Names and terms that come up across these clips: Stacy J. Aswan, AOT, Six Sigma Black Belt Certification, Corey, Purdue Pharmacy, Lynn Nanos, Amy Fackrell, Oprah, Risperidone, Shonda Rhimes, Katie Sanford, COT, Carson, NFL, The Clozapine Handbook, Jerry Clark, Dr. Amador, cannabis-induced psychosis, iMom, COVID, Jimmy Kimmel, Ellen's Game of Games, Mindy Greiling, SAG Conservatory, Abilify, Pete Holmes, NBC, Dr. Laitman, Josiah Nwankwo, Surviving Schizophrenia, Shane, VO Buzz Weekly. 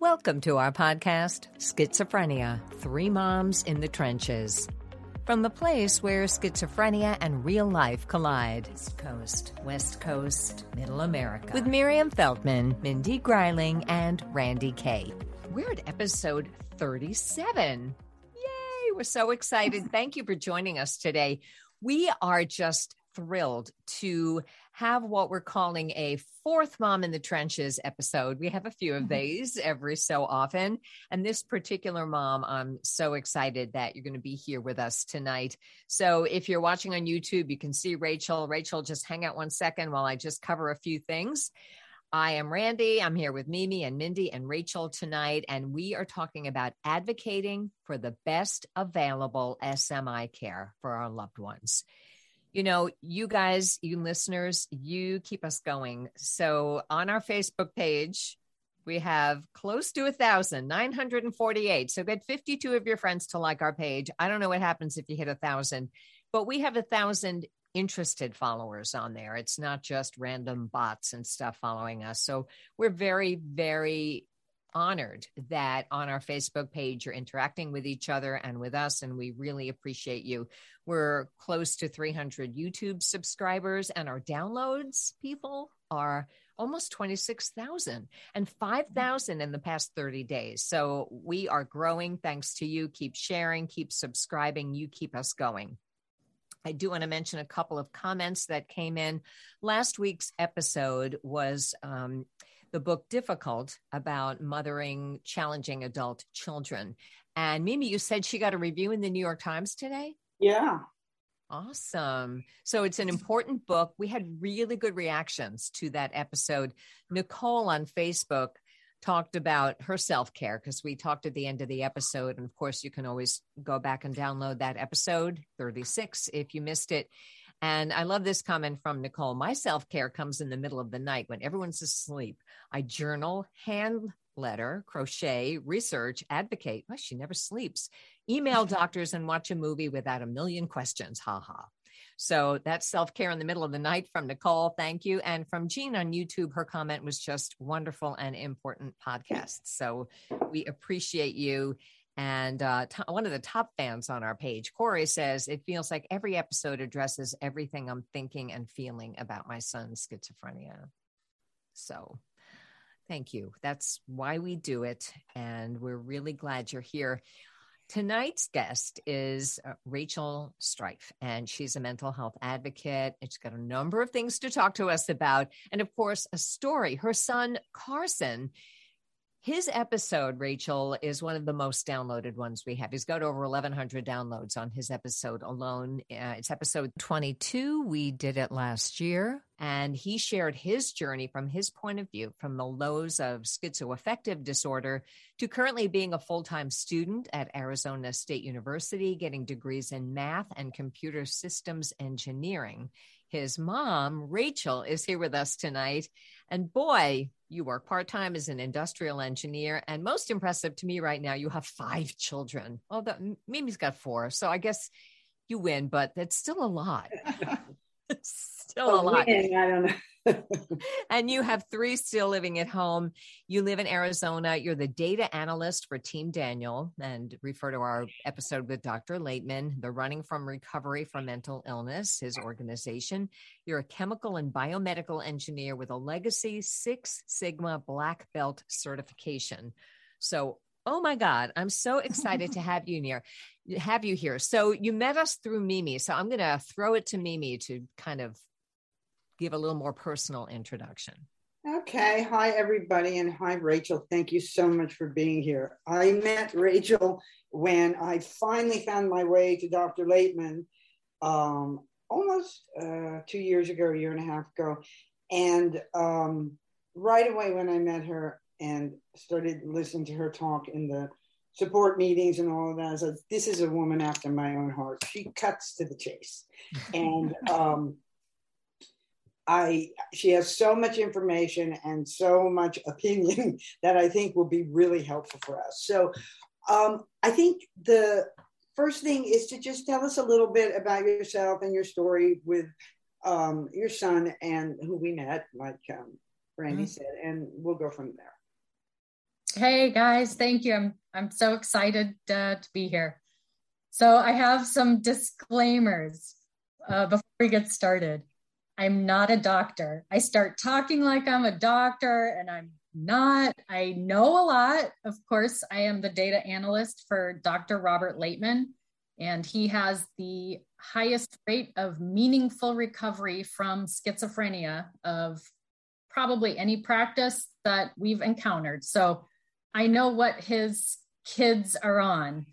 Welcome to our podcast, Schizophrenia, Three Moms in the Trenches. From the place where schizophrenia and real life collide. East Coast, West Coast, Middle America. With Miriam Feldman, Mindy Greiling, and Randye Kaye. We're at episode 37. Yay, we're so excited. Thank you for joining us today. We are just thrilled to have what we're calling a fourth Mom in the Trenches episode. We have a few of these every so often. And this particular mom, I'm so excited that you're going to be here with us tonight. So if you're watching on YouTube, you can see Rachel. Rachel, just hang out one second while I just cover a few things. I am Randye. I'm here with Mimi and Mindy and Rachel tonight, and we are talking about advocating for the best available SMI care for our loved ones. You know, you guys, you listeners, you keep us going. So on our Facebook page, we have close to 1,948. So get 52 of your friends to like our page. I don't know what happens if you hit 1,000, but we have 1,000 interested followers on there. It's not just random bots and stuff following us. So we're very, very honored that on our Facebook page, you're interacting with each other and with us. And we really appreciate you. We're close to 300 YouTube subscribers, and our downloads people are almost 26,000 and 5,000 in the past 30 days. So we are growing. Thanks to you. Keep sharing, keep subscribing. You keep us going. I do want to mention a couple of comments that came in. Last week's episode was the book Difficult, about mothering challenging adult children. And Mimi, you said she got a review in the New York Times today? Yeah. Awesome. So it's an important book. We had really good reactions to that episode. Nicole on Facebook talked about her self-care because we talked at the end of the episode. And of course, you can always go back and download that episode 36 if you missed it. And I love this comment from Nicole. My self-care comes in the middle of the night when everyone's asleep. I journal, hand letter, crochet, research, advocate. Well, she never sleeps. Email doctors and watch a movie without a million questions. Ha ha. So that's self-care in the middle of the night from Nicole. Thank you. And from Jean on YouTube, her comment was just wonderful and important podcast. So we appreciate you. And one of the top fans on our page, Corey, says, it feels like every episode addresses everything I'm thinking and feeling about my son's schizophrenia. So thank you. That's why we do it. And we're really glad you're here. Tonight's guest is Rachel Strife, and she's a mental health advocate. She's got a number of things to talk to us about. And of course, a story. Her son, Carson, his episode, Rachel, is one of the most downloaded ones we have. He's got over 1,100 downloads on his episode alone. It's episode 22. We did it last year. And he shared his journey from his point of view, from the lows of schizoaffective disorder to currently being a full-time student at Arizona State University, getting degrees in math and computer systems engineering. His mom, Rachel, is here with us tonight. And boy, you work part-time as an industrial engineer. And most impressive to me right now, you have 5 children. Although Mimi's got 4. So I guess you win, but that's still a lot. Still a lot. Winning, I don't know. And you have 3 still living at home. You live in Arizona. You're the data analyst for Team Daniel, and refer to our episode with Dr. Laitman, the Running from Recovery from Mental Illness, his organization. You're a chemical and biomedical engineer with a legacy Six Sigma Black Belt Certification. So, oh my God, I'm so excited to have you here. So you met us through Mimi. So I'm going to throw it to Mimi to kind of give a little more personal introduction. Okay. Hi, everybody. And hi, Rachel. Thank you so much for being here. I met Rachel when I finally found my way to Dr. Laitman almost 2 years ago, a year and a half ago. And right away when I met her and started listening to her talk in the support meetings and all of that, I was like, this is a woman after my own heart. She cuts to the chase. And she has so much information and so much opinion that I think will be really helpful for us. So I think the first thing is to just tell us a little bit about yourself and your story with your son and who we met, like Randye said, and we'll go from there. Hey guys, thank you. I'm so excited to be here. So I have some disclaimers before we get started. I'm not a doctor. I start talking like I'm a doctor and I'm not. I know a lot. Of course, I am the data analyst for Dr. Robert Laitman, and he has the highest rate of meaningful recovery from schizophrenia of probably any practice that we've encountered. So I know what his kids are on.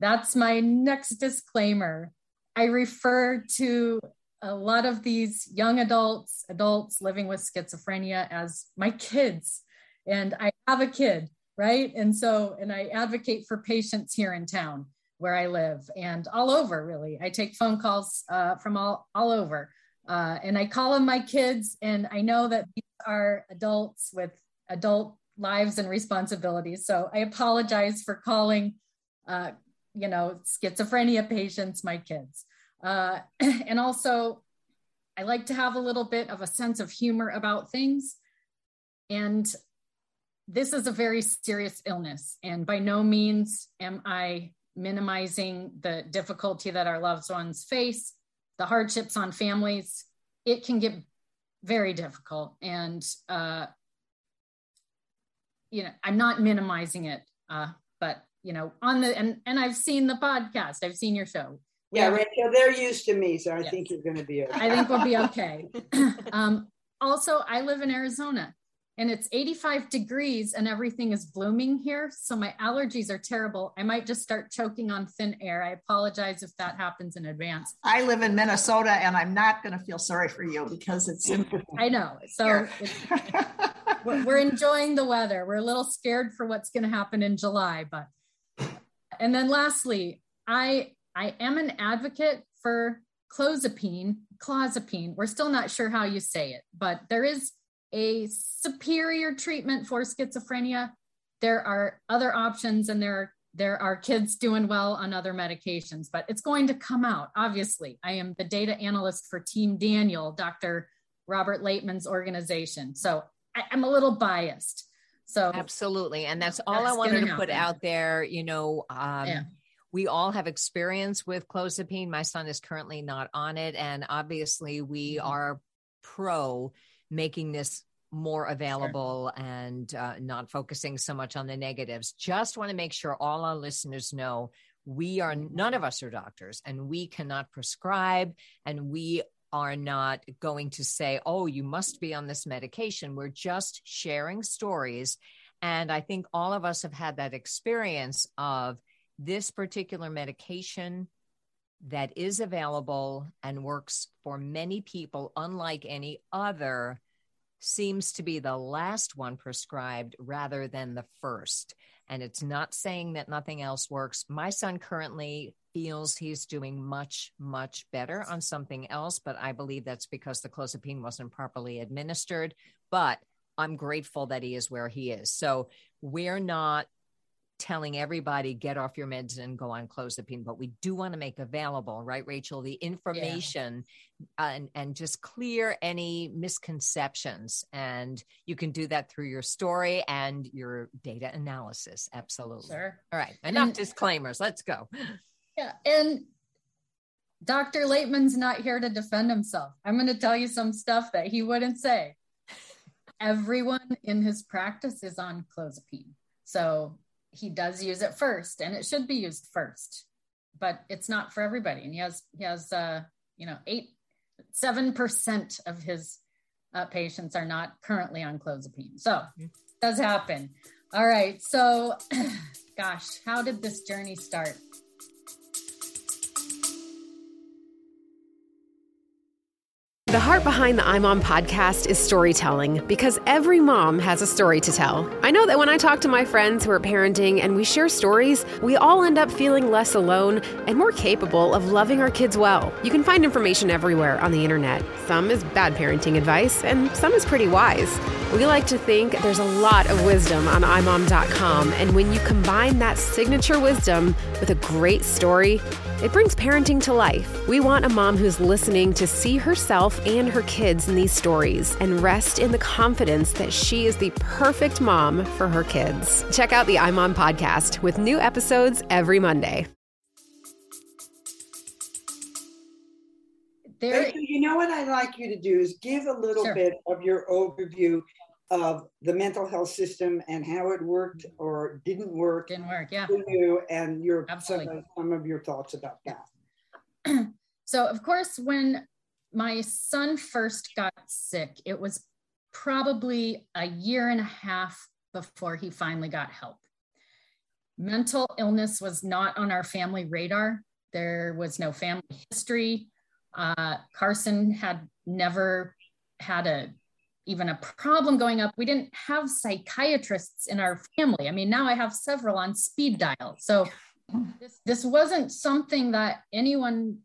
That's my next disclaimer. I refer to a lot of these young adults, adults living with schizophrenia as my kids, and I have a kid, right? And I advocate for patients here in town where I live and all over, really. I take phone calls from all over, and I call them my kids, and I know that these are adults with adult lives and responsibilities. So I apologize for calling, schizophrenia patients my kids. And also, I like to have a little bit of a sense of humor about things. And this is a very serious illness. And by no means am I minimizing the difficulty that our loved ones face, the hardships on families. It can get very difficult. And, I'm not minimizing it, but, on the, and I've seen the podcast, I've seen your show. Yeah, Rachel, they're used to me, so I think you're going to be okay. I think we'll be okay. Also, I live in Arizona, and it's 85 degrees, and everything is blooming here, so my allergies are terrible. I might just start choking on thin air. I apologize if that happens in advance. I live in Minnesota, and I'm not going to feel sorry for you because it's I know. So we're enjoying the weather. We're a little scared for what's going to happen in July, but. And then lastly, I am an advocate for Clozapine. We're still not sure how you say it, but there is a superior treatment for schizophrenia. There are other options, and there are kids doing well on other medications, but it's going to come out, obviously. I am the data analyst for Team Daniel, Dr. Robert Laitman's organization. So I'm a little biased. So absolutely. And that's all I wanted to put out there, We all have experience with Clozapine. My son is currently not on it. And obviously we are pro making this more available and not focusing so much on the negatives. Just want to make sure all our listeners know none of us are doctors, and we cannot prescribe, and we are not going to say, oh, you must be on this medication. We're just sharing stories. And I think all of us have had that experience of this particular medication that is available and works for many people, unlike any other, seems to be the last one prescribed rather than the first. And it's not saying that nothing else works. My son currently feels he's doing much, much better on something else, but I believe that's because the Clozapine wasn't properly administered. But I'm grateful that he is where he is. So we're not telling everybody get off your meds and go on Clozapine, but we do want to make available, right, Rachel, the information and just clear any misconceptions. And you can do that through your story and your data analysis. Absolutely. Sure. All right. Enough disclaimers. Let's go. Yeah. And Dr. Laitman's not here to defend himself. I'm going to tell you some stuff that he wouldn't say. Everyone in his practice is on Clozapine. So he does use it first, and it should be used first, but it's not for everybody. And he has 7% of his patients are not currently on Clozapine. So it does happen. All right. So gosh, how did this journey start? The heart behind the iMom podcast is storytelling, because every mom has a story to tell. I know that when I talk to my friends who are parenting and we share stories, we all end up feeling less alone and more capable of loving our kids well. You can find information everywhere on the internet. Some is bad parenting advice, and some is pretty wise. We like to think there's a lot of wisdom on iMom.com, and when you combine that signature wisdom with a great story, it brings parenting to life. We want a mom who's listening to see herself and her kids in these stories and rest in the confidence that she is the perfect mom for her kids. Check out the iMom podcast with new episodes every Monday. You know what I'd like you to do is give a little bit of your overview of the mental health system and how it worked or didn't work. Yeah. For you and your some of your thoughts about that. So, of course, when my son first got sick, it was probably a year and a half before he finally got help. Mental illness was not on our family radar. There was no family history. Carson had never had even a problem going up. We didn't have psychiatrists in our family. I mean, now I have several on speed dial. So this wasn't something that anyone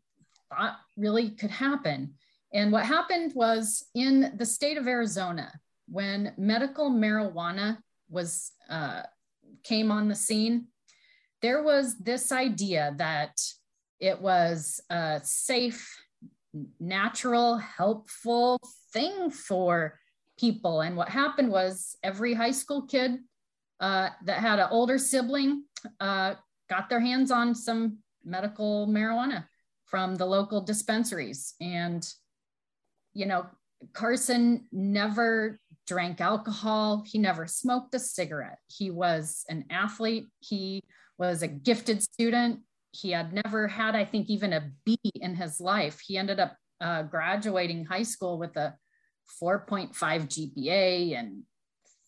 thought really could happen. And what happened was in the state of Arizona, when medical marijuana was came on the scene, there was this idea that it was a safe, natural, helpful thing for people. And what happened was every high school kid that had an older sibling got their hands on some medical marijuana from the local dispensaries. And, you know, Carson never drank alcohol. He never smoked a cigarette. He was an athlete. He was a gifted student. He had never had, I think, even a B in his life. He ended up graduating high school with a 4.5 GPA and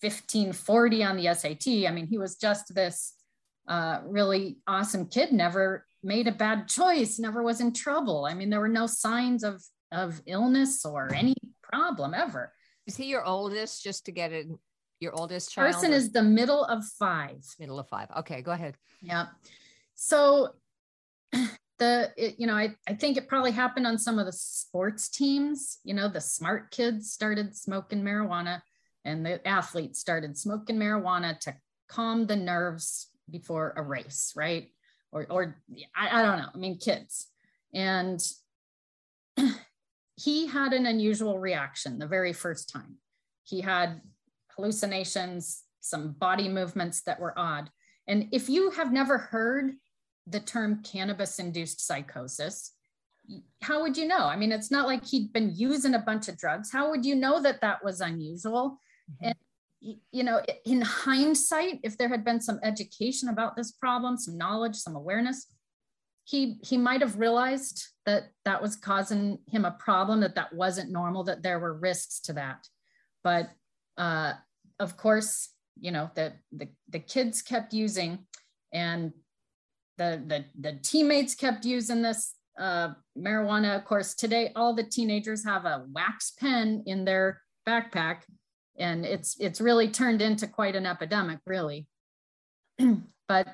1540 on the SAT. I mean, he was just this really awesome kid, never made a bad choice, never was in trouble. I mean, there were no signs of illness or any problem ever. Is he your oldest, just to get it? Your oldest child? Carson is the middle of five. Middle of five. Okay, go ahead. Yeah. So I think it probably happened on some of the sports teams. You know, the smart kids started smoking marijuana and the athletes started smoking marijuana to calm the nerves before a race, right? Or I don't know. I mean, kids. And he had an unusual reaction the very first time. He had hallucinations, some body movements that were odd. And if you have never heard the term cannabis-induced psychosis, how would you know? I mean, it's not like he'd been using a bunch of drugs. How would you know that that was unusual? Mm-hmm. And, you know, in hindsight, if there had been some education about this problem, some knowledge, some awareness, he might have realized that that was causing him a problem, that wasn't normal, that there were risks to that. But, of course, you know, the kids kept using and the teammates kept using this marijuana. Of course, today, all the teenagers have a wax pen in their backpack, and it's really turned into quite an epidemic, really. But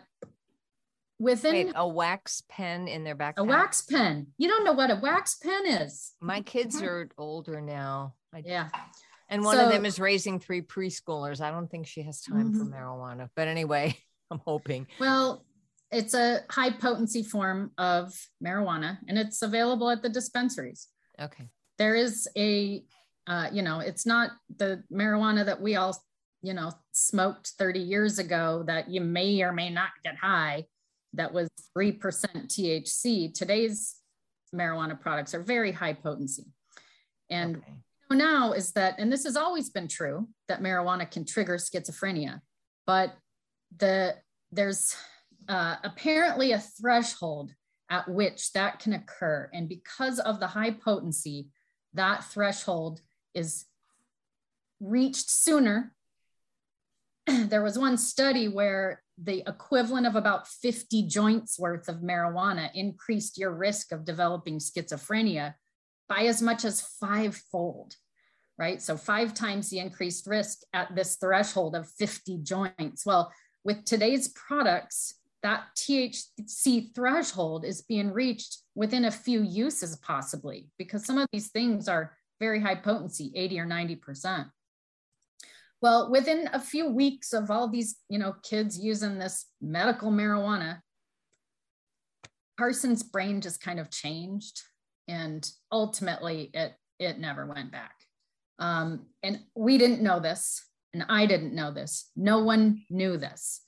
within a wax pen in their backpack, a wax pen. You don't know what a wax pen is. My kids are older now. Yeah. And one of them is raising three preschoolers. I don't think she has time for marijuana, but anyway, I'm hoping. Well, it's a high potency form of marijuana and it's available at the dispensaries. Okay. There is a, it's not the marijuana that we all, you know, smoked 30 years ago that you may or may not get high. That was 3% THC. Today's marijuana products are very high potency. And now is that, and this has always been true, that marijuana can trigger schizophrenia, but there's apparently a threshold at which that can occur. And because of the high potency, that threshold is reached sooner. There was one study where the equivalent of about 50 joints worth of marijuana increased your risk of developing schizophrenia by as much as fivefold, right? So 5 times the increased risk at this threshold of 50 joints. Well, with today's products, that THC threshold is being reached within a few uses possibly, because some of these things are very high potency, 80 or 90%. Well, within a few weeks of all these, you know, kids using this medical marijuana, Carson's brain just kind of changed, and ultimately it never went back. And we didn't know this, and I didn't know this. No one knew this.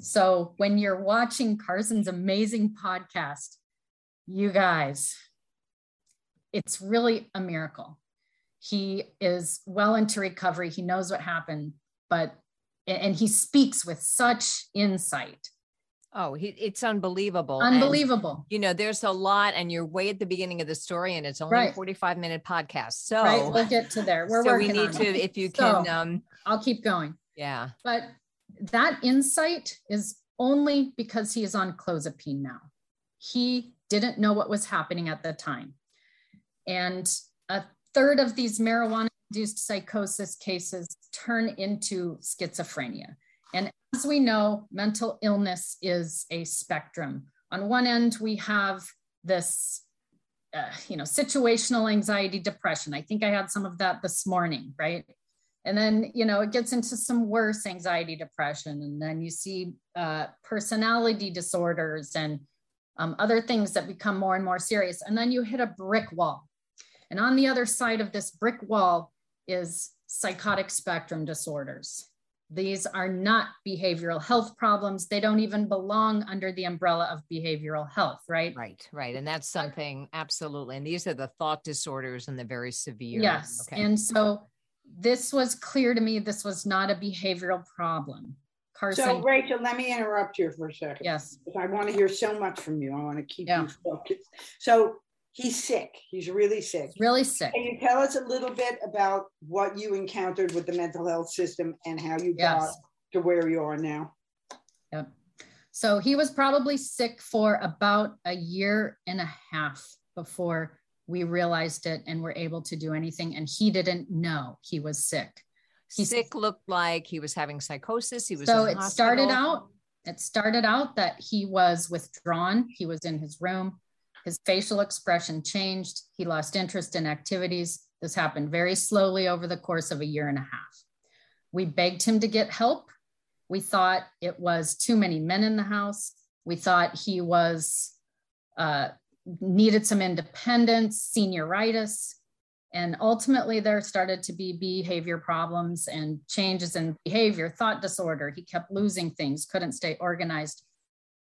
So when you're watching Carson's amazing podcast, you guys, it's really a miracle. He is well into recovery. He knows what happened, and he speaks with such insight. Oh, it's unbelievable. Unbelievable. And, you know, there's a lot, and you're way at the beginning of the story, and it's only a 45-minute podcast. So we'll get to there. I'll keep going. Yeah. But that insight is only because he is on clozapine now. He didn't know what was happening at the time. And a third of these marijuana-induced psychosis cases turn into schizophrenia. And as we know, mental illness is a spectrum. On one end, we have this, situational anxiety, depression. I think I had some of that this morning, right? And then, you know, it gets into some worse anxiety, depression. And then you see personality disorders and other things that become more and more serious. And then you hit a brick wall. And on the other side of this brick wall is psychotic spectrum disorders. These are not behavioral health problems. They don't even belong under the umbrella of behavioral health, right? Right. And that's something, absolutely. And these are the thought disorders and the very severe. Yes. Okay. And so this was clear to me. This was not a behavioral problem. Carson. So Rachel, let me interrupt here for a second. Yes. Because I want to hear so much from you. I want to keep you focused. So he's sick. He's really sick. Really sick. Can you tell us a little bit about what you encountered with the mental health system and how you got to where you are now? Yep. So he was probably sick for about a year and a half before we realized it and were able to do anything. And he didn't know he was sick. Sick looked like he was having psychosis. He was so in the hospital. It started out that he was withdrawn. He was in his room. His facial expression changed. He lost interest in activities. This happened very slowly over the course of a year and a half. We begged him to get help. We thought it was too many men in the house. We thought he was needed some independence, senioritis, and ultimately there started to be behavior problems and changes in behavior, thought disorder. He kept losing things, couldn't stay organized,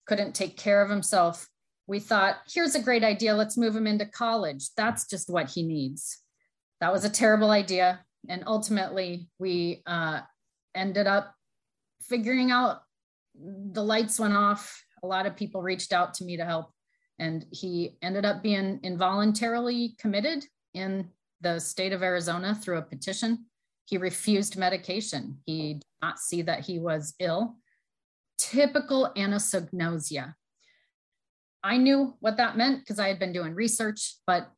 couldn't take care of himself. We thought, here's a great idea. Let's move him into college. That's just what he needs. That was a terrible idea. And ultimately, we ended up figuring out the lights went off. A lot of people reached out to me to help. And he ended up being involuntarily committed in the state of Arizona through a petition. He refused medication. He did not see that he was ill. Typical anosognosia. I knew what that meant because I had been doing research, but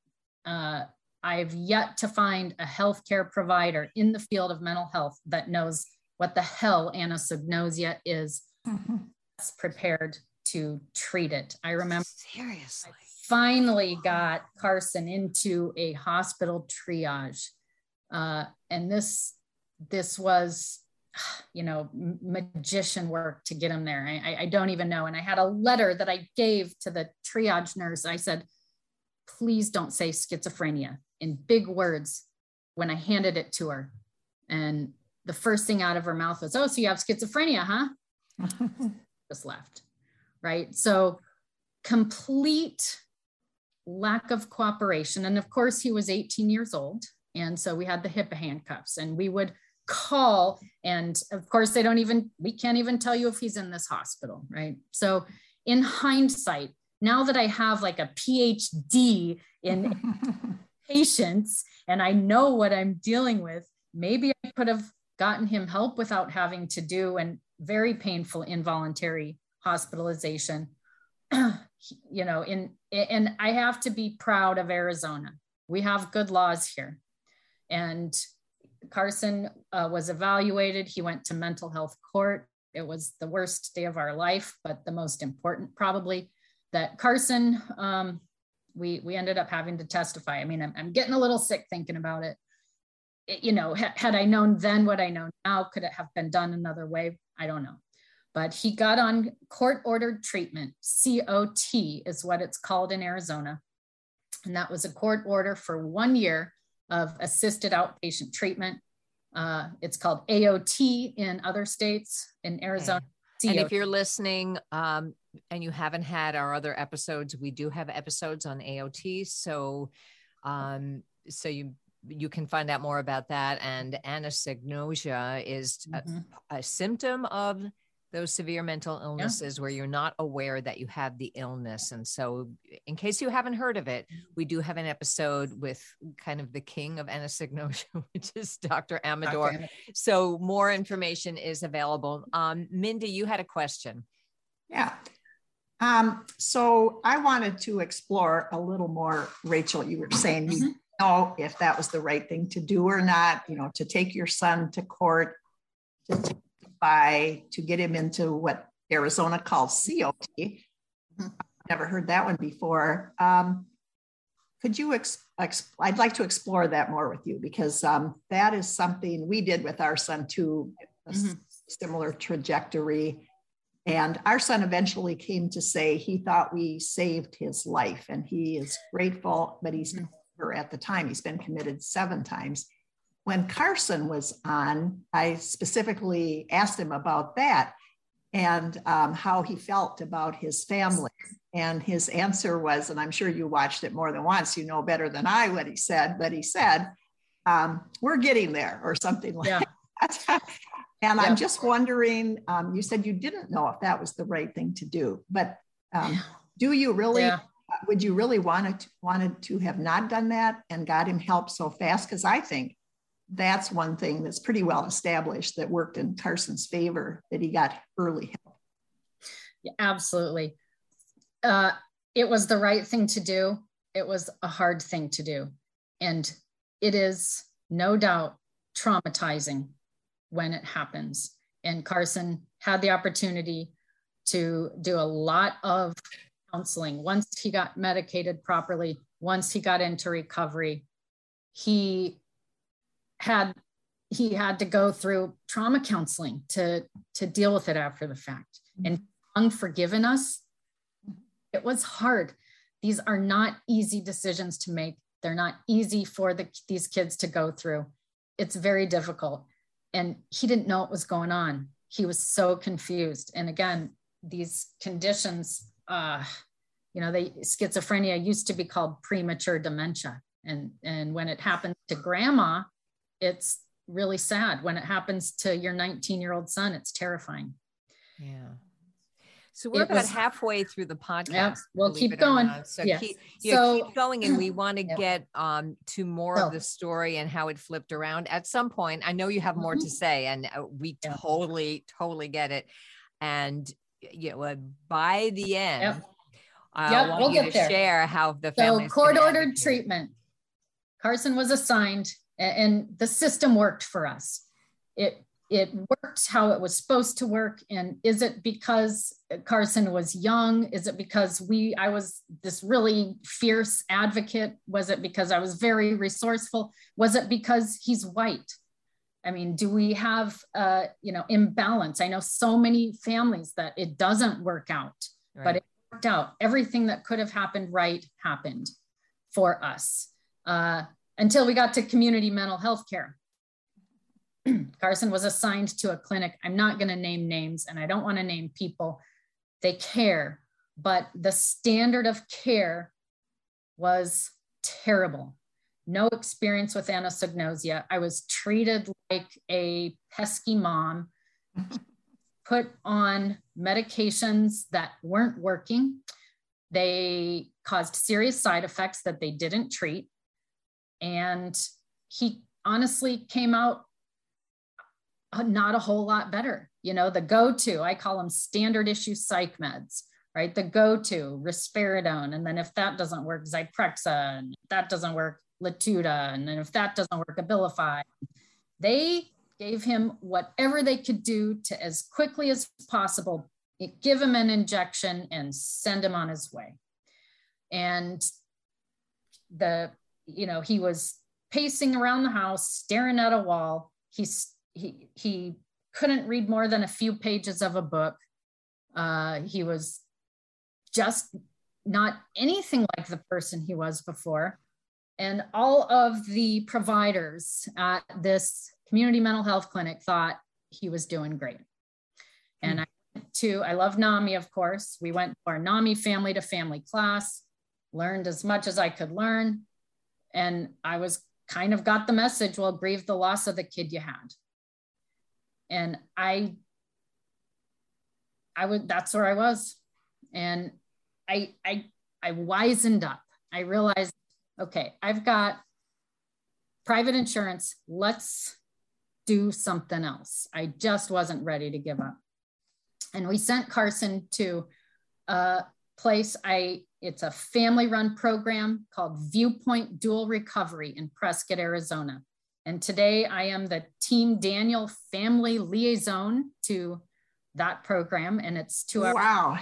I've yet to find a healthcare provider in the field of mental health that knows what the hell anosognosia is, that's prepared to treat it. I remember I finally got Carson into a hospital triage. And this was, you know, magician work to get him there. I don't even know. And I had a letter that I gave to the triage nurse. I said, please don't say schizophrenia, in big words, when I handed it to her. And the first thing out of her mouth was, oh, so you have schizophrenia, huh? Just left. Right. So complete lack of cooperation. And of course he was 18 years old. And so we had the HIPAA handcuffs, and we would call, and of course we can't even tell you if he's in this hospital, right? So in hindsight, now that I have like a PhD in patients and I know what I'm dealing with, maybe I could have gotten him help without having to do a very painful involuntary hospitalization. You know, and I have to be proud of Arizona. We have good laws here. And Carson was evaluated. He went to mental health court. It was the worst day of our life, but the most important, probably, that Carson, we ended up having to testify. I mean, I'm getting a little sick thinking about it. you know, had I known then what I know now, could it have been done another way? I don't know. But he got on court-ordered treatment, COT is what it's called in Arizona. And that was a court order for 1 year of assisted outpatient treatment. It's called AOT in other states. In Arizona, okay. And if you're listening and you haven't had our other episodes, we do have episodes on AOT. So, so you can find out more about that. And anosognosia is a symptom of those severe mental illnesses where you're not aware that you have the illness. And so in case you haven't heard of it, we do have an episode with kind of the king of anosognosia, which is Dr. Amador. Okay. So more information is available. Mindy, you had a question. Yeah. So I wanted to explore a little more, Rachel, you were saying, you know, if that was the right thing to do or not, you know, to take your son to court, to get him into what Arizona calls COT. I've never heard that one before. Could you, I'd like to explore that more with you, because that is something we did with our son too, a similar trajectory. And our son eventually came to say he thought we saved his life, and he is grateful, but he's at the time, he's been committed 7 times. When Carson was on, I specifically asked him about that and how he felt about his family. And his answer was, and I'm sure you watched it more than once, you know better than I what he said, but he said, we're getting there or something like that. And I'm just wondering, you said you didn't know if that was the right thing to do, but do you really? Yeah. Would you really wanted to have not done that and got him help so fast? Because I think that's one thing that's pretty well established that worked in Carson's favor, that he got early help. Yeah, absolutely. It was the right thing to do. It was a hard thing to do. And it is no doubt traumatizing when it happens. And Carson had the opportunity to do a lot of counseling. Once he got medicated properly, once he got into recovery, he had to go through trauma counseling to deal with it after the fact. And unforgiven us, it was hard. These are not easy decisions to make. They're not easy for these kids to go through. It's very difficult. And he didn't know what was going on. He was so confused. And again, these conditions, you know, schizophrenia used to be called premature dementia. And when it happened to grandma, it's really sad. When it happens to your 19-year-old son, it's terrifying. Yeah. So we're about halfway through the podcast. Yeah, we'll keep going. So keep going. And we want to get to more of the story and how it flipped around at some point. I know you have more to say, and we totally get it. And you know, by the end, I want you to share how the family. So court-ordered treatment. Carson was assigned. And the system worked for us. It worked how it was supposed to work. And is it because Carson was young? Is it because I was this really fierce advocate? Was it because I was very resourceful? Was it because he's white? I mean, do we have you know, imbalance? I know so many families that it doesn't work out, but it worked out. Everything that could have happened happened for us. Until we got to community mental health care. Carson was assigned to a clinic. I'm not going to name names, and I don't want to name people. They care, but the standard of care was terrible. No experience with anosognosia. I was treated like a pesky mom, put on medications that weren't working. They caused serious side effects that they didn't treat. And he honestly came out not a whole lot better. You know, the go-to, I call them standard issue psych meds, right? The go-to, Risperidone. And then if that doesn't work, Zyprexa. And if that doesn't work, Latuda. And then if that doesn't work, Abilify. They gave him whatever they could do to, as quickly as possible, give him an injection and send him on his way. And you know, he was pacing around the house, staring at a wall. He couldn't read more than a few pages of a book. He was just not anything like the person he was before. And all of the providers at this community mental health clinic thought he was doing great. And I love NAMI, of course. We went to our NAMI family to family class, learned as much as I could learn. And I was kind of got the message, well, grieve the loss of the kid you had. And that's where I was. And I wisened up. I realized, okay, I've got private insurance. Let's do something else. I just wasn't ready to give up. And we sent Carson to a place. It's a family-run program called Viewpoint Dual Recovery in Prescott, Arizona. And today I am the Team Daniel family liaison to that program, and it's 2 hours. Wow.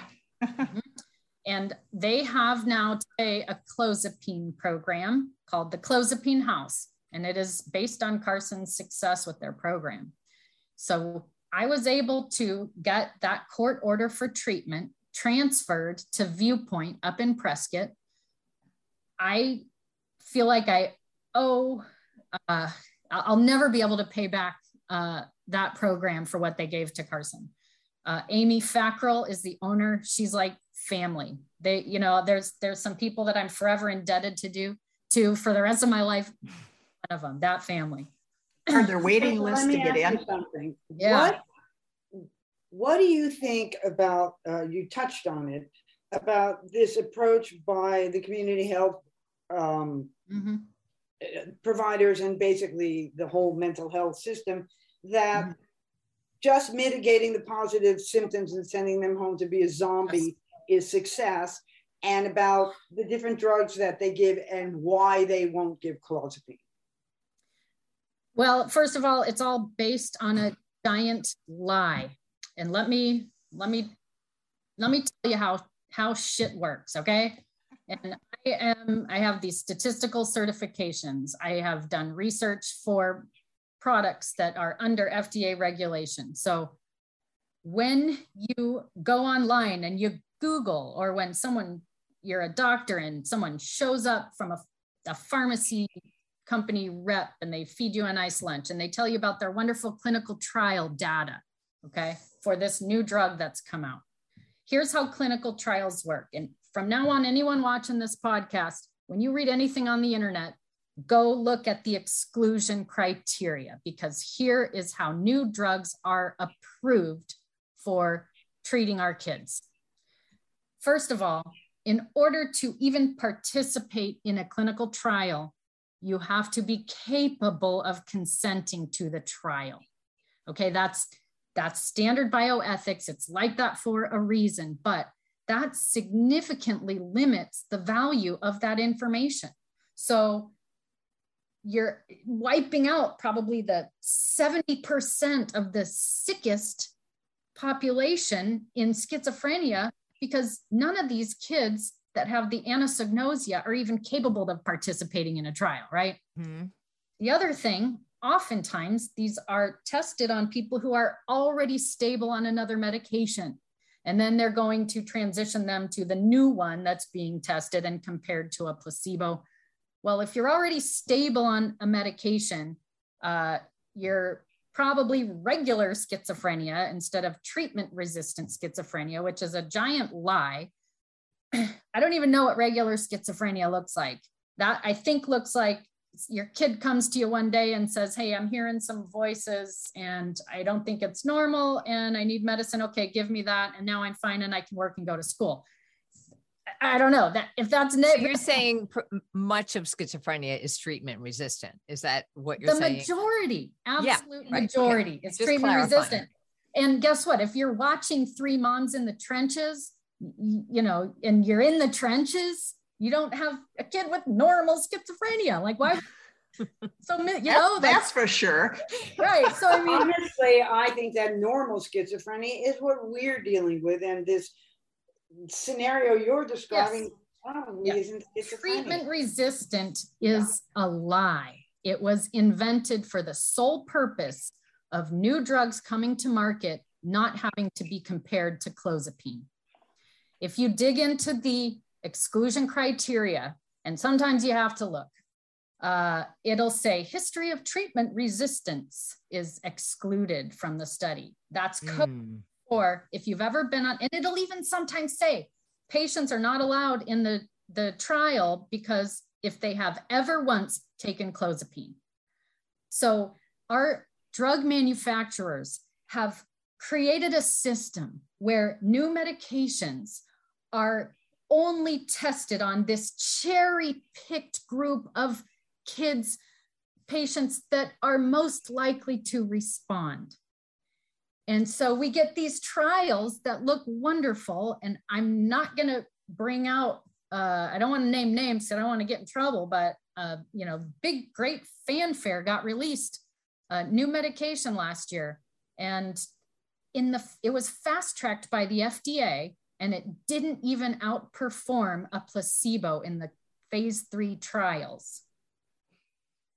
And they have now today a Clozapine program called the Clozapine House, and it is based on Carson's success with their program. So I was able to get that court order for treatment transferred to Viewpoint up in Prescott. I feel like I owe, I'll never be able to pay back that program for what they gave to Carson. Amy Fackrell is the owner. She's like family. There's some people that I'm forever indebted to for the rest of my life. One of them, that family. Are there waiting lists to get in? Something. Yeah. What do you think about? You touched on it about this approach by the community health providers and basically the whole mental health system that. Mm-hmm. Just mitigating the positive symptoms and sending them home to be a zombie is success, and about the different drugs that they give and why they won't give clozapine. Well, first of all, it's all based on a giant lie. And let me tell you how shit works, okay? And I have these statistical certifications. I have done research for products that are under FDA regulation. So when you go online and you Google, or when you're a doctor and someone shows up from a pharmacy company rep and they feed you a nice lunch and they tell you about their wonderful clinical trial data, okay, for this new drug that's come out. Here's how clinical trials work. And from now on, anyone watching this podcast, when you read anything on the internet, go look at the exclusion criteria, because here is how new drugs are approved for treating our kids. First of all, in order to even participate in a clinical trial, you have to be capable of consenting to the trial. Okay, that's standard bioethics. It's like that for a reason, but that significantly limits the value of that information. So you're wiping out probably the 70% of the sickest population in schizophrenia, because none of these kids that have the anosognosia are even capable of participating in a trial, right? Mm-hmm. The other thing, oftentimes these are tested on people who are already stable on another medication, and then they're going to transition them to the new one that's being tested and compared to a placebo. Well, if you're already stable on a medication, you're probably regular schizophrenia instead of treatment-resistant schizophrenia, which is a giant lie. I don't even know what regular schizophrenia looks like. That, I think, looks like your kid comes to you one day and says, hey, I'm hearing some voices and I don't think it's normal and I need medicine. Okay, give me that. And now I'm fine and I can work and go to school. I don't know that if that's so you're saying much of schizophrenia is treatment resistant. Is that what you're saying? The majority, absolute majority is treatment resistant. And guess what? If you're watching Three Moms in the Trenches, you know, and you're in the trenches, you don't have a kid with normal schizophrenia. Like why? So, you know, that's for sure. Right. So I mean, honestly, I think that normal schizophrenia is what we're dealing with. And this scenario you're describing, yes. Treatment resistant is a lie. It was invented for the sole purpose of new drugs coming to market not having to be compared to clozapine. If you dig into the exclusion criteria, and sometimes you have to look, it'll say history of treatment resistance is excluded from the study. That's code. Or if you've ever been on, and it'll even sometimes say patients are not allowed in the trial because if they have ever once taken clozapine. So our drug manufacturers have created a system where new medications are only tested on this cherry-picked group of kids, patients that are most likely to respond. And so we get these trials that look wonderful, and I'm not going to bring out, I don't want to name names, so I don't want to get in trouble, but you know, big, great fanfare got released, new medication last year, and it was fast-tracked by the FDA, and it didn't even outperform a placebo in the phase 3 trials.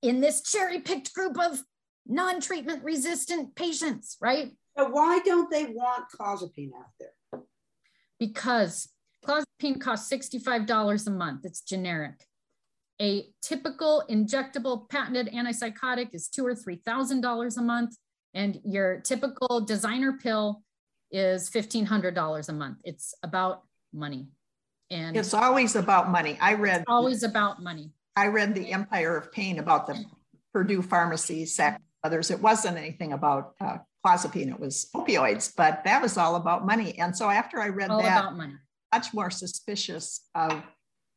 In this cherry-picked group of non-treatment resistant patients, right? So why don't they want clozapine out there? Because clozapine costs $65 a month. It's generic. A typical injectable patented antipsychotic is $2,000 or $3,000 a month, and your typical designer pill is $1,500 a month. It's about money, and it's always about money. I read The Empire of Pain about the Purdue Pharmacy, Sac, others. It wasn't anything about clozapine. It was opioids, but that was all about money. And so after I read all that, much more suspicious of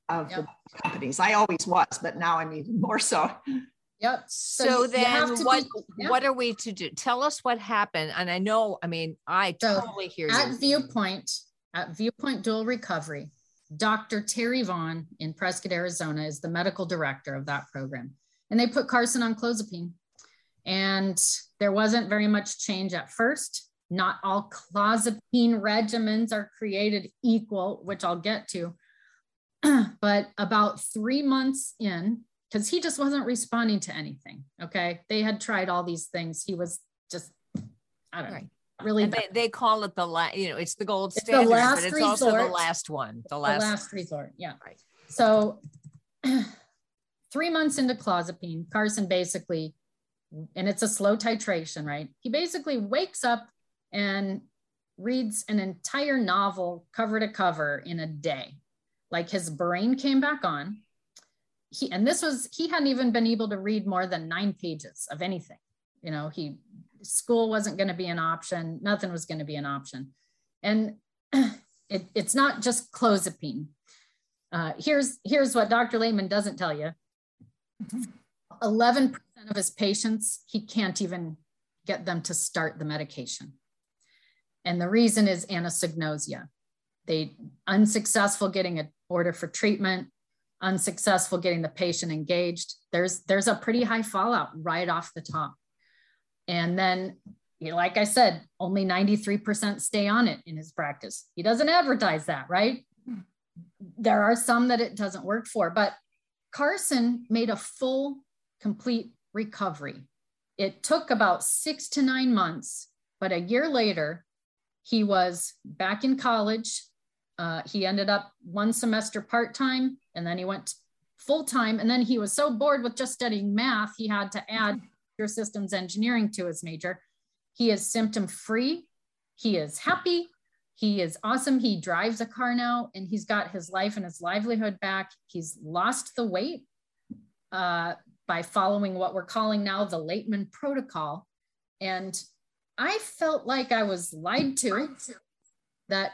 the companies. I always was, but now I'm even more so. Yep. So then what are we to do? Tell us what happened. And I know, I mean, I totally hear you. At Viewpoint Dual Recovery, Dr. Terry Vaughn in Prescott, Arizona is the medical director of that program. And they put Carson on clozapine. And there wasn't very much change at first. Not all clozapine regimens are created equal, which I'll get to. But about 3 months in, because he just wasn't responding to anything, okay? They had tried all these things. He was just, I don't know, really. And they call it the last, you know, it's the gold standard, the last but it's resort. Also the last one. The last resort, yeah. Right. So 3 months into clozapine, Carson basically, and it's a slow titration, right? He basically wakes up and reads an entire novel cover to cover in a day. Like his brain came back on. He hadn't even been able to read more than 9 pages of anything. You know, school wasn't going to be an option. Nothing was going to be an option. And it's not just clozapine. Here's what Dr. Laitman doesn't tell you. 11% of his patients, he can't even get them to start the medication. And the reason is anosognosia. They unsuccessful getting an order for treatment, unsuccessful getting the patient engaged. There's a pretty high fallout right off the top. And then, you know, like I said, only 93% stay on it in his practice. He doesn't advertise that, right? There are some that it doesn't work for, but Carson made a full, complete recovery. It took about 6 to 9 months, but a year later, he was back in college. He ended up 1 semester part-time, and then he went full-time, and then he was so bored with just studying math, he had to add systems engineering to his major. He is symptom-free. He is happy. He is awesome. He drives a car now, and he's got his life and his livelihood back. He's lost the weight by following what we're calling now the Laitman Protocol. And I felt like I was lied to that,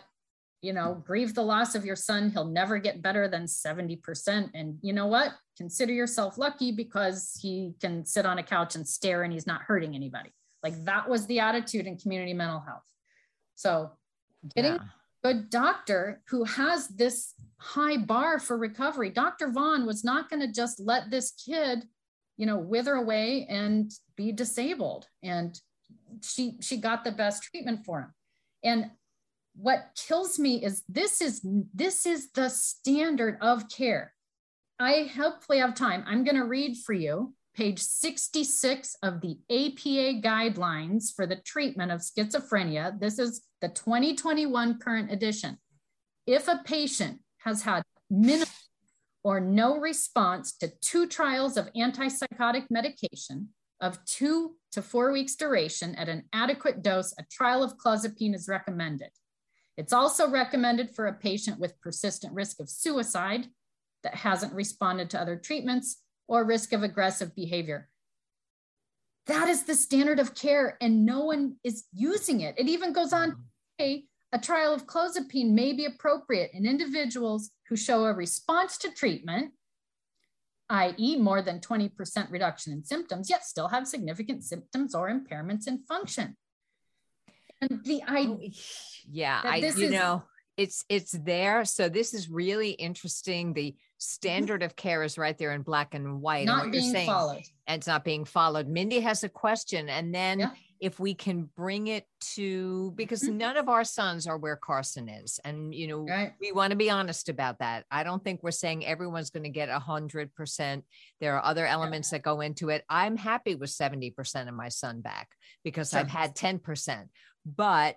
you know, grieve the loss of your son. He'll never get better than 70%. And you know what? Consider yourself lucky because he can sit on a couch and stare and he's not hurting anybody. Like that was the attitude in community mental health. So getting a good doctor who has this high bar for recovery. Dr. Vaughn was not going to just let this kid, you know, wither away and be disabled. And she got the best treatment for him. And what kills me is this is the standard of care. I hopefully have time. I'm going to read for you page 66 of the APA guidelines for the treatment of schizophrenia. This is the 2021 current edition. If a patient has had minimal or no response to 2 trials of antipsychotic medication of 2 to 4 weeks duration at an adequate dose, a trial of clozapine is recommended. It's also recommended for a patient with persistent risk of suicide that hasn't responded to other treatments or risk of aggressive behavior. That is the standard of care and no one is using it. It even goes on to say a trial of clozapine may be appropriate in individuals who show a response to treatment, i.e. more than 20% reduction in symptoms, yet still have significant symptoms or impairments in function. And the idea, yeah, it's there. So this is really interesting. The standard of care is right there in black and white. Not being followed. And it's not being followed. Mindy has a question. And then if we can bring it to, because none of our sons are where Carson is. And, you know, we want to be honest about that. I don't think we're saying everyone's going to get 100%. There are other elements that go into it. I'm happy with 70% of my son back because I've had 10%, but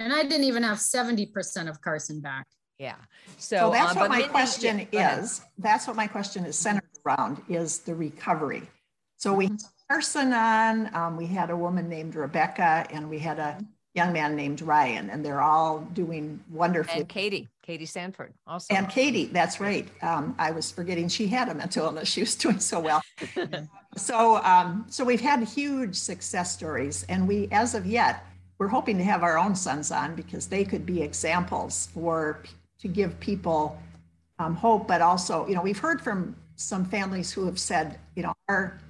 and I didn't even have 70% of Carson back. Yeah. So that's what my question is. That's what my question is centered around, is the recovery. So we had Carson on, we had a woman named Rebecca, and we had a young man named Ryan, and they're all doing wonderfully. And Katie Sanford also. And Katie, that's right. I was forgetting she had a mental illness. She was doing so well. So we've had huge success stories, and we, as of yet, we're hoping to have our own sons on because they could be examples for to give people hope. But also, you know, we've heard from some families who have said, you know,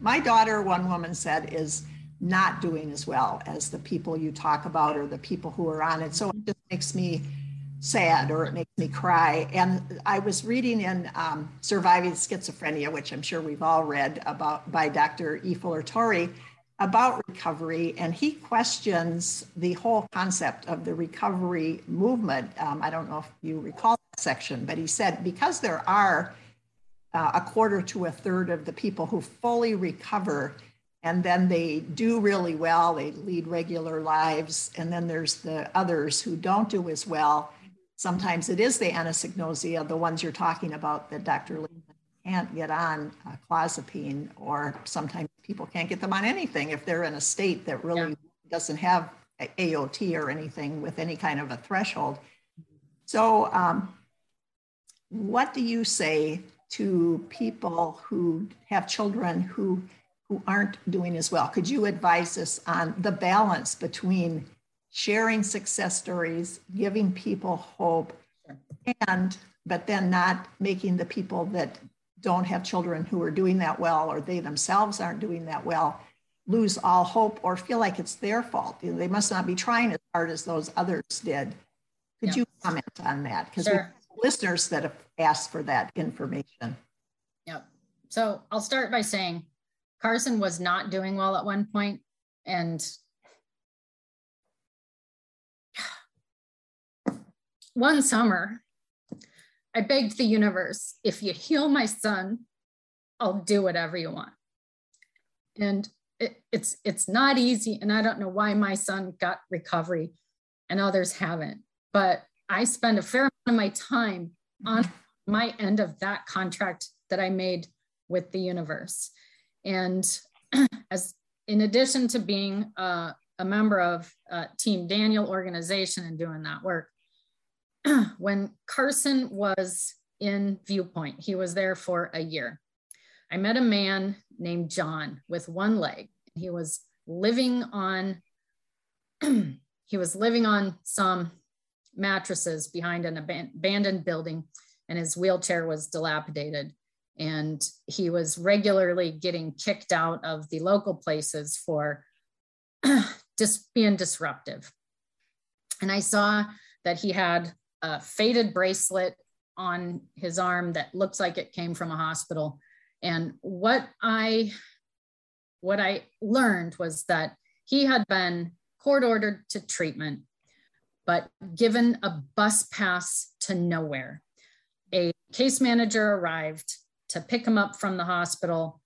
my daughter, one woman said, is not doing as well as the people you talk about or the people who are on it. So it just makes me sad or it makes me cry. And I was reading in Surviving Schizophrenia, which I'm sure we've all read about, by Dr. E. Fuller Torrey, about recovery, and he questions the whole concept of the recovery movement. I don't know if you recall that section, but he said, because there are a quarter to a third of the people who fully recover, and then they do really well, they lead regular lives, and then there's the others who don't do as well. Sometimes it is the anosognosia, the ones you're talking about that Dr. Lee can't get on clozapine, or sometimes people can't get them on anything if they're in a state that really doesn't have AOT or anything with any kind of a threshold. So what do you say to people who have children who aren't doing as well? Could you advise us on the balance between sharing success stories, giving people hope, but then not making the people that don't have children who are doing that well, or they themselves aren't doing that well, lose all hope or feel like it's their fault? You know, they must not be trying as hard as those others did. Could you comment on that? Because we have listeners that have asked for that information. Yep. So I'll start by saying Carson was not doing well at one point, and one summer, I begged the universe, if you heal my son, I'll do whatever you want. And it's not easy. And I don't know why my son got recovery and others haven't, but I spend a fair amount of my time on my end of that contract that I made with the universe. And as in addition to being a member of Team Daniel organization and doing that work, when Carson was in Viewpoint, he was there for a year. I met a man named John with one leg. He was living on, some mattresses behind an abandoned building, and his wheelchair was dilapidated. And he was regularly getting kicked out of the local places for just being disruptive. And I saw that he had a faded bracelet on his arm that looks like it came from a hospital. And what I learned was that he had been court ordered to treatment, but given a bus pass to nowhere. A case manager arrived to pick him up from the hospital,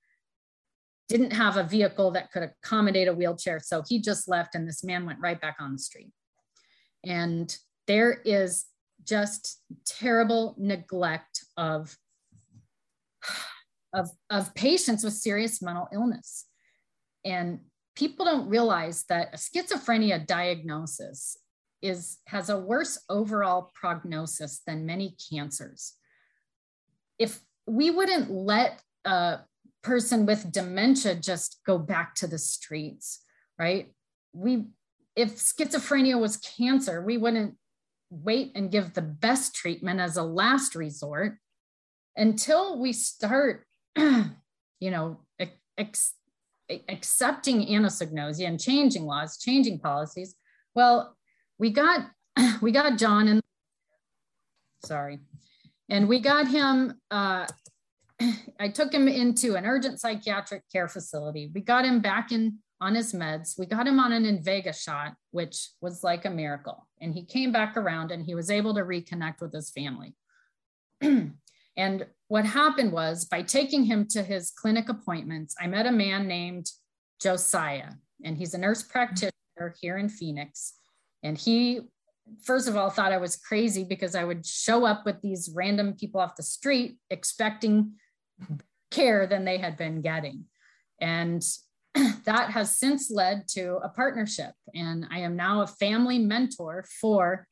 didn't have a vehicle that could accommodate a wheelchair. So he just left and this man went right back on the street. And there is just terrible neglect of patients with serious mental illness. And people don't realize that a schizophrenia diagnosis has a worse overall prognosis than many cancers. If we wouldn't let a person with dementia just go back to the streets, right? If schizophrenia was cancer, we wouldn't wait and give the best treatment as a last resort until we start, accepting anosognosia and changing laws, changing policies. Well, we got John in. Sorry. And we got him, I took him into an urgent psychiatric care facility. We got him back in on his meds. We got him on an Invega shot, which was like a miracle. And he came back around and he was able to reconnect with his family. And what happened was, by taking him to his clinic appointments, I met a man named Josiah, and he's a nurse practitioner here in Phoenix. And he, first of all, thought I was crazy because I would show up with these random people off the street expecting care than they had been getting. And that has since led to a partnership. And I am now a family mentor for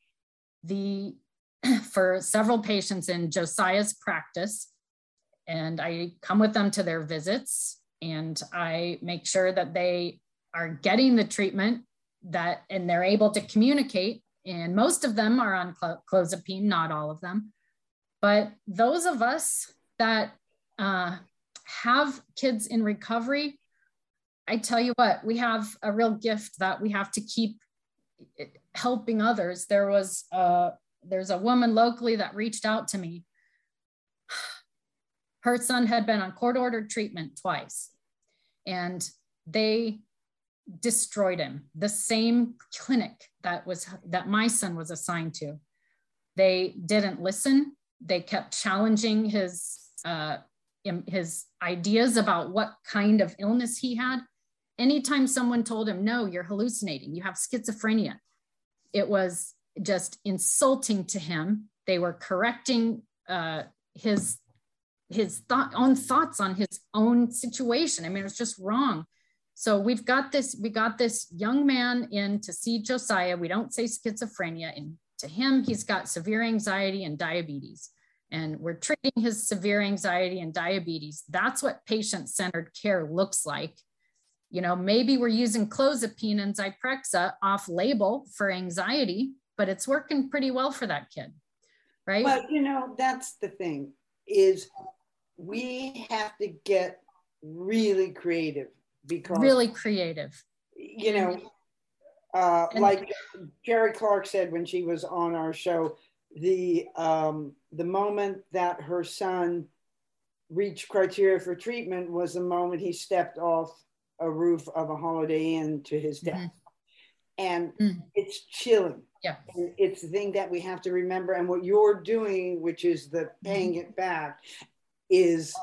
several patients in Josiah's practice. And I come with them to their visits and I make sure that they are getting the treatment and they're able to communicate. And most of them are on clozapine, not all of them. But those of us that have kids in recovery, I tell you what, we have a real gift that we have to keep helping others. There's a woman locally that reached out to me. Her son had been on court-ordered treatment twice, and they destroyed him. The same clinic that my son was assigned to. They didn't listen. They kept challenging his ideas about what kind of illness he had. Anytime someone told him, no, you're hallucinating, you have schizophrenia, it was just insulting to him. They were correcting his own thoughts on his own situation. I mean, it was just wrong. So we got this young man in to see Josiah. We don't say schizophrenia. And to him, he's got severe anxiety and diabetes. And we're treating his severe anxiety and diabetes. That's what patient-centered care looks like. You know, maybe we're using clozapine and Zyprexa off-label for anxiety, but it's working pretty well for that kid, right? Well, that's the thing, is we have to get really creative, because really creative. Like Jerry Clark said when she was on our show, the moment that her son reached criteria for treatment was the moment he stepped off a roof of a Holiday Inn to his death. Mm-hmm. And mm-hmm. It's chilling. Yeah. And it's the thing that we have to remember. And what you're doing, which is the paying it back, is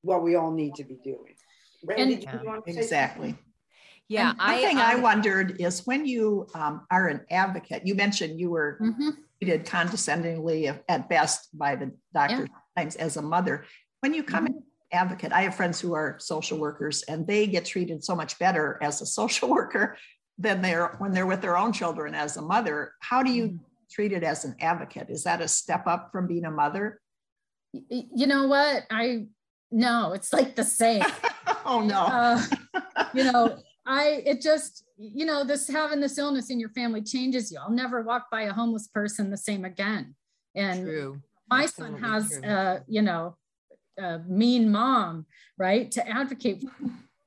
what we all need to be doing. Randye, did you want to exactly. Say yeah. One thing I wondered is, when you are an advocate, you mentioned you were mm-hmm. treated condescendingly at best by the doctor sometimes as a mother. When you come mm-hmm. in, advocate. I have friends who are social workers, and they get treated so much better as a social worker than when they're with their own children as a mother. How do you treat it as an advocate? Is that a step up from being a mother? You know what? No, it's like the same. Oh no. Having this illness in your family changes you. I'll never walk by a homeless person the same again. And true. My Absolutely son has, true. A mean mom, right? To advocate for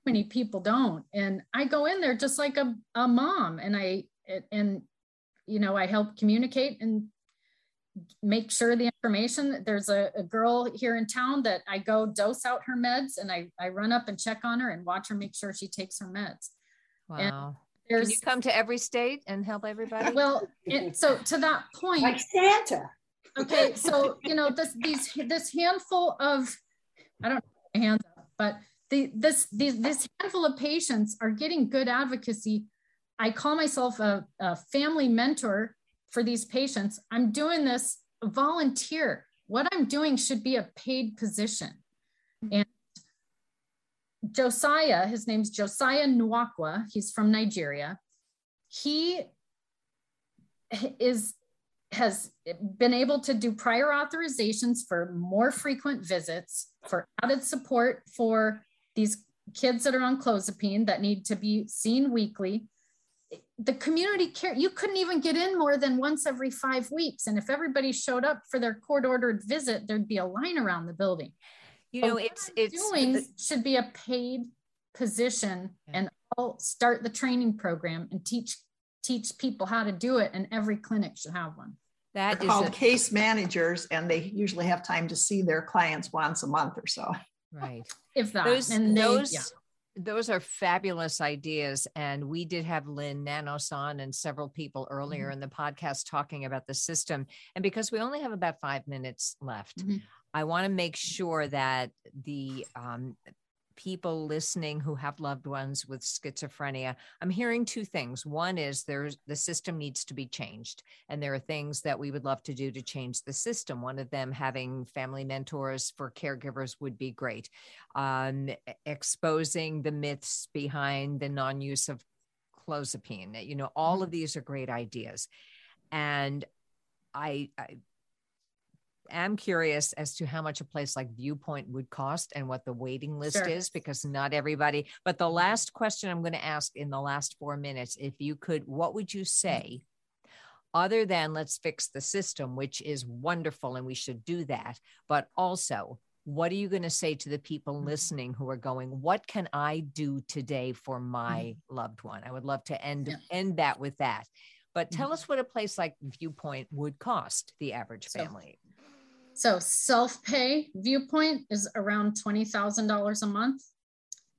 many people don't. And I go in there just like a mom, and I help communicate and make sure the information. There's a girl here in town that I go dose out her meds, and I run up and check on her and watch her make sure she takes her meds. Wow. And can you come to every state and help everybody? Well, and so to that point, like Santa. Okay, so this handful of, I don't know, hands up, but This handful of patients are getting good advocacy. I call myself a family mentor for these patients. I'm doing this volunteer. What I'm doing should be a paid position. And Josiah, his name's Josiah Nwankwo, he's from Nigeria. He has been able to do prior authorizations for more frequent visits, for added support for these kids that are on clozapine that need to be seen weekly. The community care, you couldn't even get in more than once every 5 weeks. And if everybody showed up for their court-ordered visit, there'd be a line around the building. You know, what I'm doing should be a paid position, and I'll start the training program and teach people how to do it, and every clinic should have one. They're called case managers, and they usually have time to see their clients once a month or so. Right. If that. Those are fabulous ideas. And we did have Lynn Nanos on and several people earlier in the podcast talking about the system. And because we only have about 5 minutes left, I want to make sure that the people listening who have loved ones with schizophrenia, I'm hearing two things. One is the system needs to be changed. And there are things that we would love to do to change the system. One of them, having family mentors for caregivers would be great. Exposing the myths behind the non-use of clozapine. You know, all of these are great ideas. And I'm curious as to how much a place like Viewpoint would cost and what the waiting list is, because not everybody, but the last question I'm going to ask in the last 4 minutes, if you could, what would you say other than let's fix the system, which is wonderful and we should do that, but also what are you going to say to the people listening who are going, what can I do today for my loved one? I would love to end that with that, but tell us what a place like Viewpoint would cost the average family. So self-pay Viewpoint is around $20,000 a month.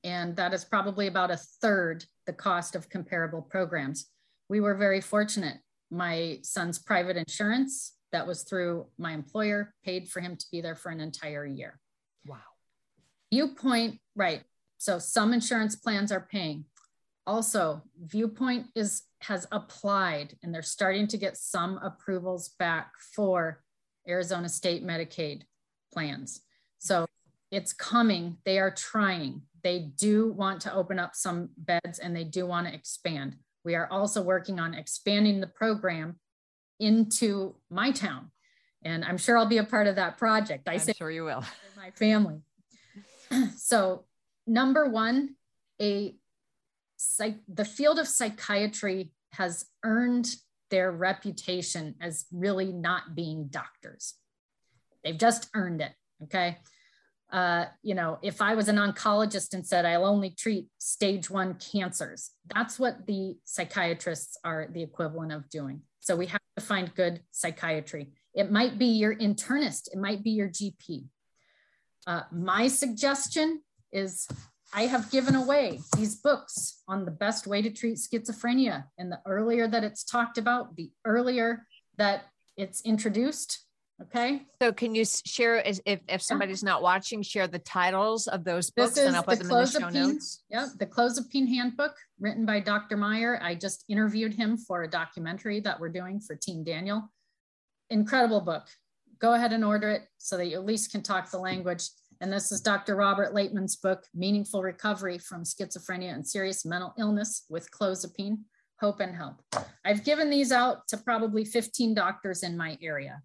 And that is probably about a third the cost of comparable programs. We were very fortunate. My son's private insurance, that was through my employer, paid for him to be there for an entire year. Wow. Viewpoint, right. So some insurance plans are paying. Also, Viewpoint has applied, and they're starting to get some approvals back for Arizona State Medicaid plans. So it's coming. They are trying. They do want to open up some beds, and they do want to expand. We are also working on expanding the program into my town. And I'm sure I'll be a part of that project. I'm sure you will. My family. So number one, the field of psychiatry has earned their reputation as really not being doctors. They've just earned it, okay? You know, if I was an oncologist and said, I'll only treat stage 1 cancers, that's what the psychiatrists are the equivalent of doing. So we have to find good psychiatry. It might be your internist, it might be your GP. My suggestion is, I have given away these books on the best way to treat schizophrenia. And the earlier that it's talked about, the earlier that it's introduced. Okay. So can you share, if somebody's not watching, share the titles of those books, and I'll put them in the show notes. Yep. The Clozapine Handbook, written by Dr. Meyer. I just interviewed him for a documentary that we're doing for Team Daniel. Incredible book. Go ahead and order it so that you at least can talk the language. And this is Dr. Robert Laitman's book, Meaningful Recovery from Schizophrenia and Serious Mental Illness with Clozapine, Hope and Help. I've given these out to probably 15 doctors in my area.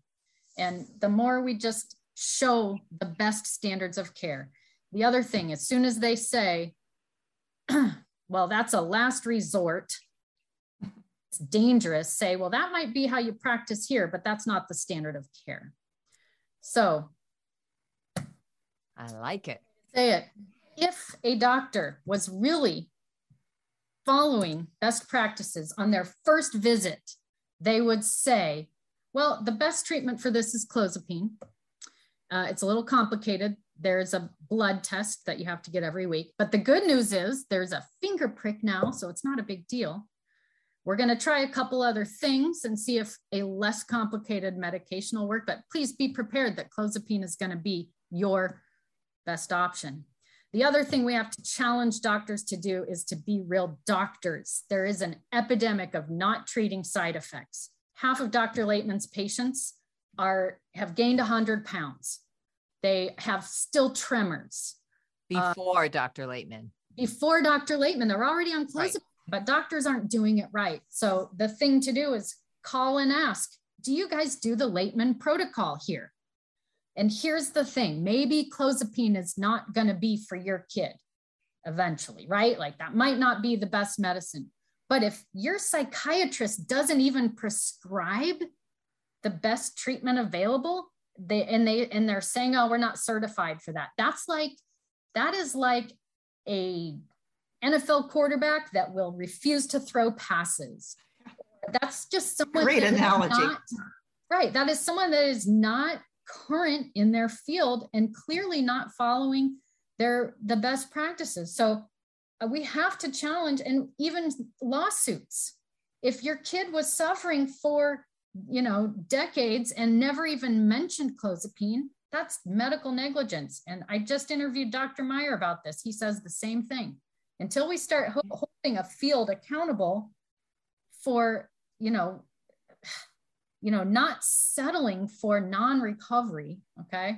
And the more we just show the best standards of care. The other thing, as soon as they say, well, that's a last resort, it's dangerous, say, well, that might be how you practice here, but that's not the standard of care. So, I like it. Say it. If a doctor was really following best practices on their first visit, they would say, well, the best treatment for this is clozapine. It's a little complicated. There's a blood test that you have to get every week. But the good news is there's a finger prick now, so it's not a big deal. We're going to try a couple other things and see if a less complicated medication will work. But please be prepared that clozapine is going to be your best option. The other thing we have to challenge doctors to do is to be real doctors. There is an epidemic of not treating side effects. Half of Dr. Laitman's patients have gained 100 pounds. They have still tremors. Before Dr. Laitman. Before Dr. Laitman, they're already on Clozapine, right. But doctors aren't doing it right. So the thing to do is call and ask, do you guys do the Laitman protocol here? And here's the thing, maybe Clozapine is not going to be for your kid eventually, right? Like that might not be the best medicine. But if your psychiatrist doesn't even prescribe the best treatment available, they're saying, oh, we're not certified for that. That is like a NFL quarterback that will refuse to throw passes. That's just someone. Great analogy. That is someone that is not current in their field and clearly not following the best practices. So we have to challenge, and even lawsuits. If your kid was suffering for decades and never even mentioned Clozapine, that's medical negligence. And I just interviewed Dr. Meyer about this. He says the same thing. Until we start holding a field accountable for not settling for non-recovery, okay?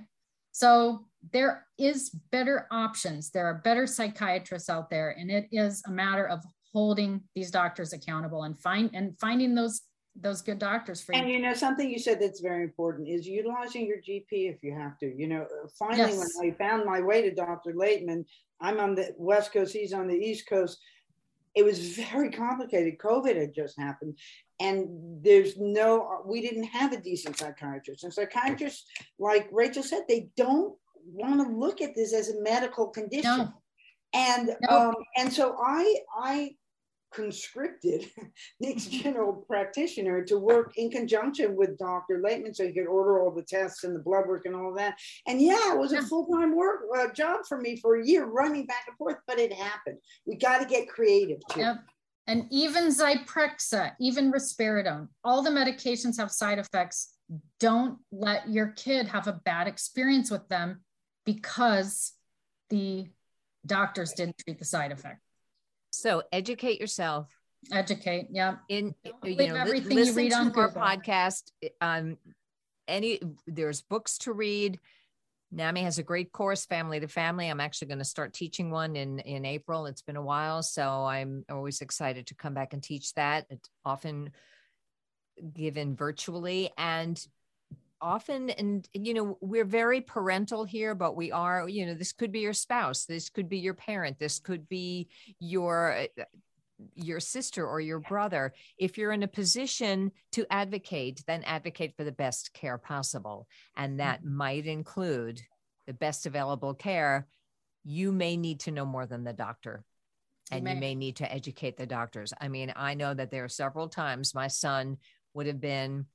So there is better options. There are better psychiatrists out there, and it is a matter of holding these doctors accountable and finding those good doctors for you. And something you said that's very important is utilizing your GP if you have to. Finally, yes. When I found my way to Dr. Laitman, I'm on the West Coast, he's on the East Coast. It was very complicated. COVID had just happened, and we didn't have a decent psychiatrist. And psychiatrists, like Rachel said, they don't want to look at this as a medical condition. No. And so I conscripted Nick's general practitioner to work in conjunction with Dr. Laitman so he could order all the tests and the blood work and all that. And it was a full-time job for me for a year, running back and forth, but it happened. We got to get creative too. Yep. And even Zyprexa, even Risperidone, all the medications have side effects. Don't let your kid have a bad experience with them because the doctors didn't treat the side effect. So educate yourself. Educate, yeah. Everything you read on our podcast. There's books to read. NAMI has a great course, Family to Family. I'm actually going to start teaching one in April. It's been a while, so I'm always excited to come back and teach that. It's often given virtually, and we're very parental here, but we are, this could be your spouse, this could be your parent, this could be your sister or your brother. If you're in a position to advocate, then advocate for the best care possible. And that might include the best available care. You may need to know more than the doctor, and you may need to educate the doctors. I mean, I know that there are several times my son would have been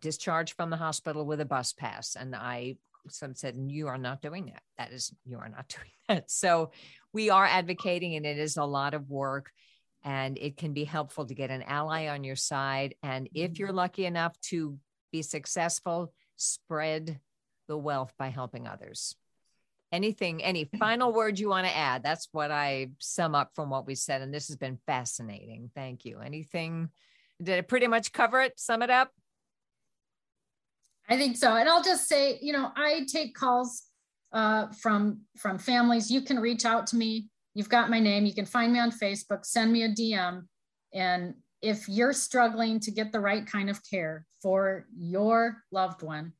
discharged from the hospital with a bus pass. And some said, you are not doing that. You are not doing that. So we are advocating, and it is a lot of work, and it can be helpful to get an ally on your side. And if you're lucky enough to be successful, spread the wealth by helping others. Any final word you want to add? That's what I sum up from what we said. And this has been fascinating. Thank you. Anything? Did it pretty much cover it? Sum it up? I think so. And I'll just say, I take calls from families. You can reach out to me. You've got my name. You can find me on Facebook, send me a DM. And if you're struggling to get the right kind of care for your loved one,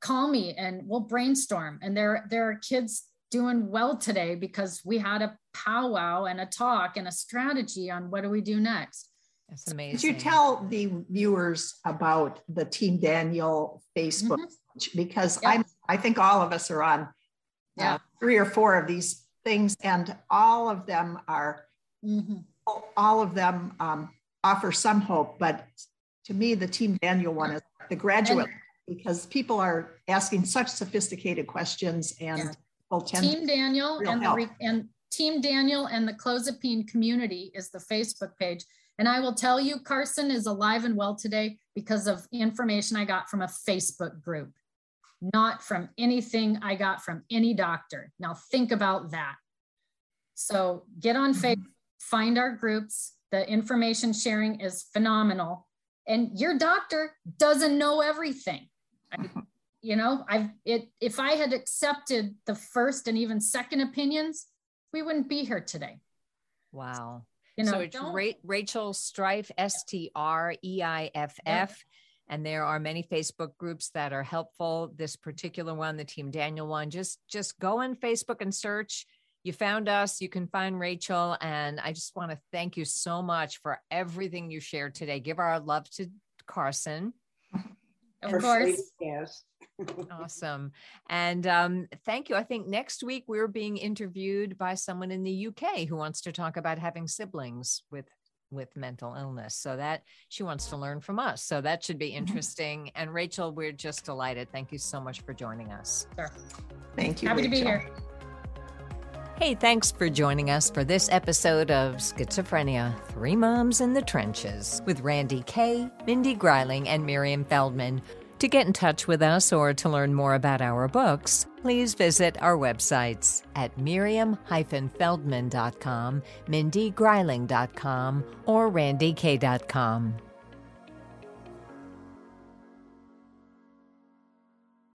call me and we'll brainstorm. And there are kids doing well today because we had a powwow and a talk and a strategy on what do we do next. That's amazing. Could you tell the viewers about the Team Daniel Facebook page? Because I think all of us are on 3 or 4 of these things, and all of them are, all of them offer some hope. But to me, the Team Daniel one is the graduate, because people are asking such sophisticated questions, and people tend Team Daniel and help. Team Daniel and the Clozapine community is the Facebook page. And I will tell you, Carson is alive and well today because of information I got from a Facebook group. not from anything I got from any doctor. Now think about that. So get on Facebook, find our groups. The information sharing is phenomenal. And your doctor doesn't know everything. If I had accepted the first and even second opinions, we wouldn't be here today. Wow. So it's Rachel Strife, S-T-R-E-I-F-F. Yeah. And there are many Facebook groups that are helpful. This particular one, the Team Daniel one, just go on Facebook and search. You found us, you can find Rachel. And I just want to thank you so much for everything you shared today. Give our love to Carson. Of course. Yes. Awesome. And thank you. I think next week we're being interviewed by someone in the UK who wants to talk about having siblings with mental illness. So that she wants to learn from us. So that should be interesting. And Rachel, we're just delighted. Thank you so much for joining us. Sure. Thank you. Happy Rachel. To be here. Hey, thanks for joining us for this episode of Schizophrenia, 3 Moms in the Trenches with Randye Kaye, Mindy Greiling, and Miriam Feldman. To get in touch with us or to learn more about our books, please visit our websites at miriam-feldman.com, mindygreiling.com, or randykaye.com.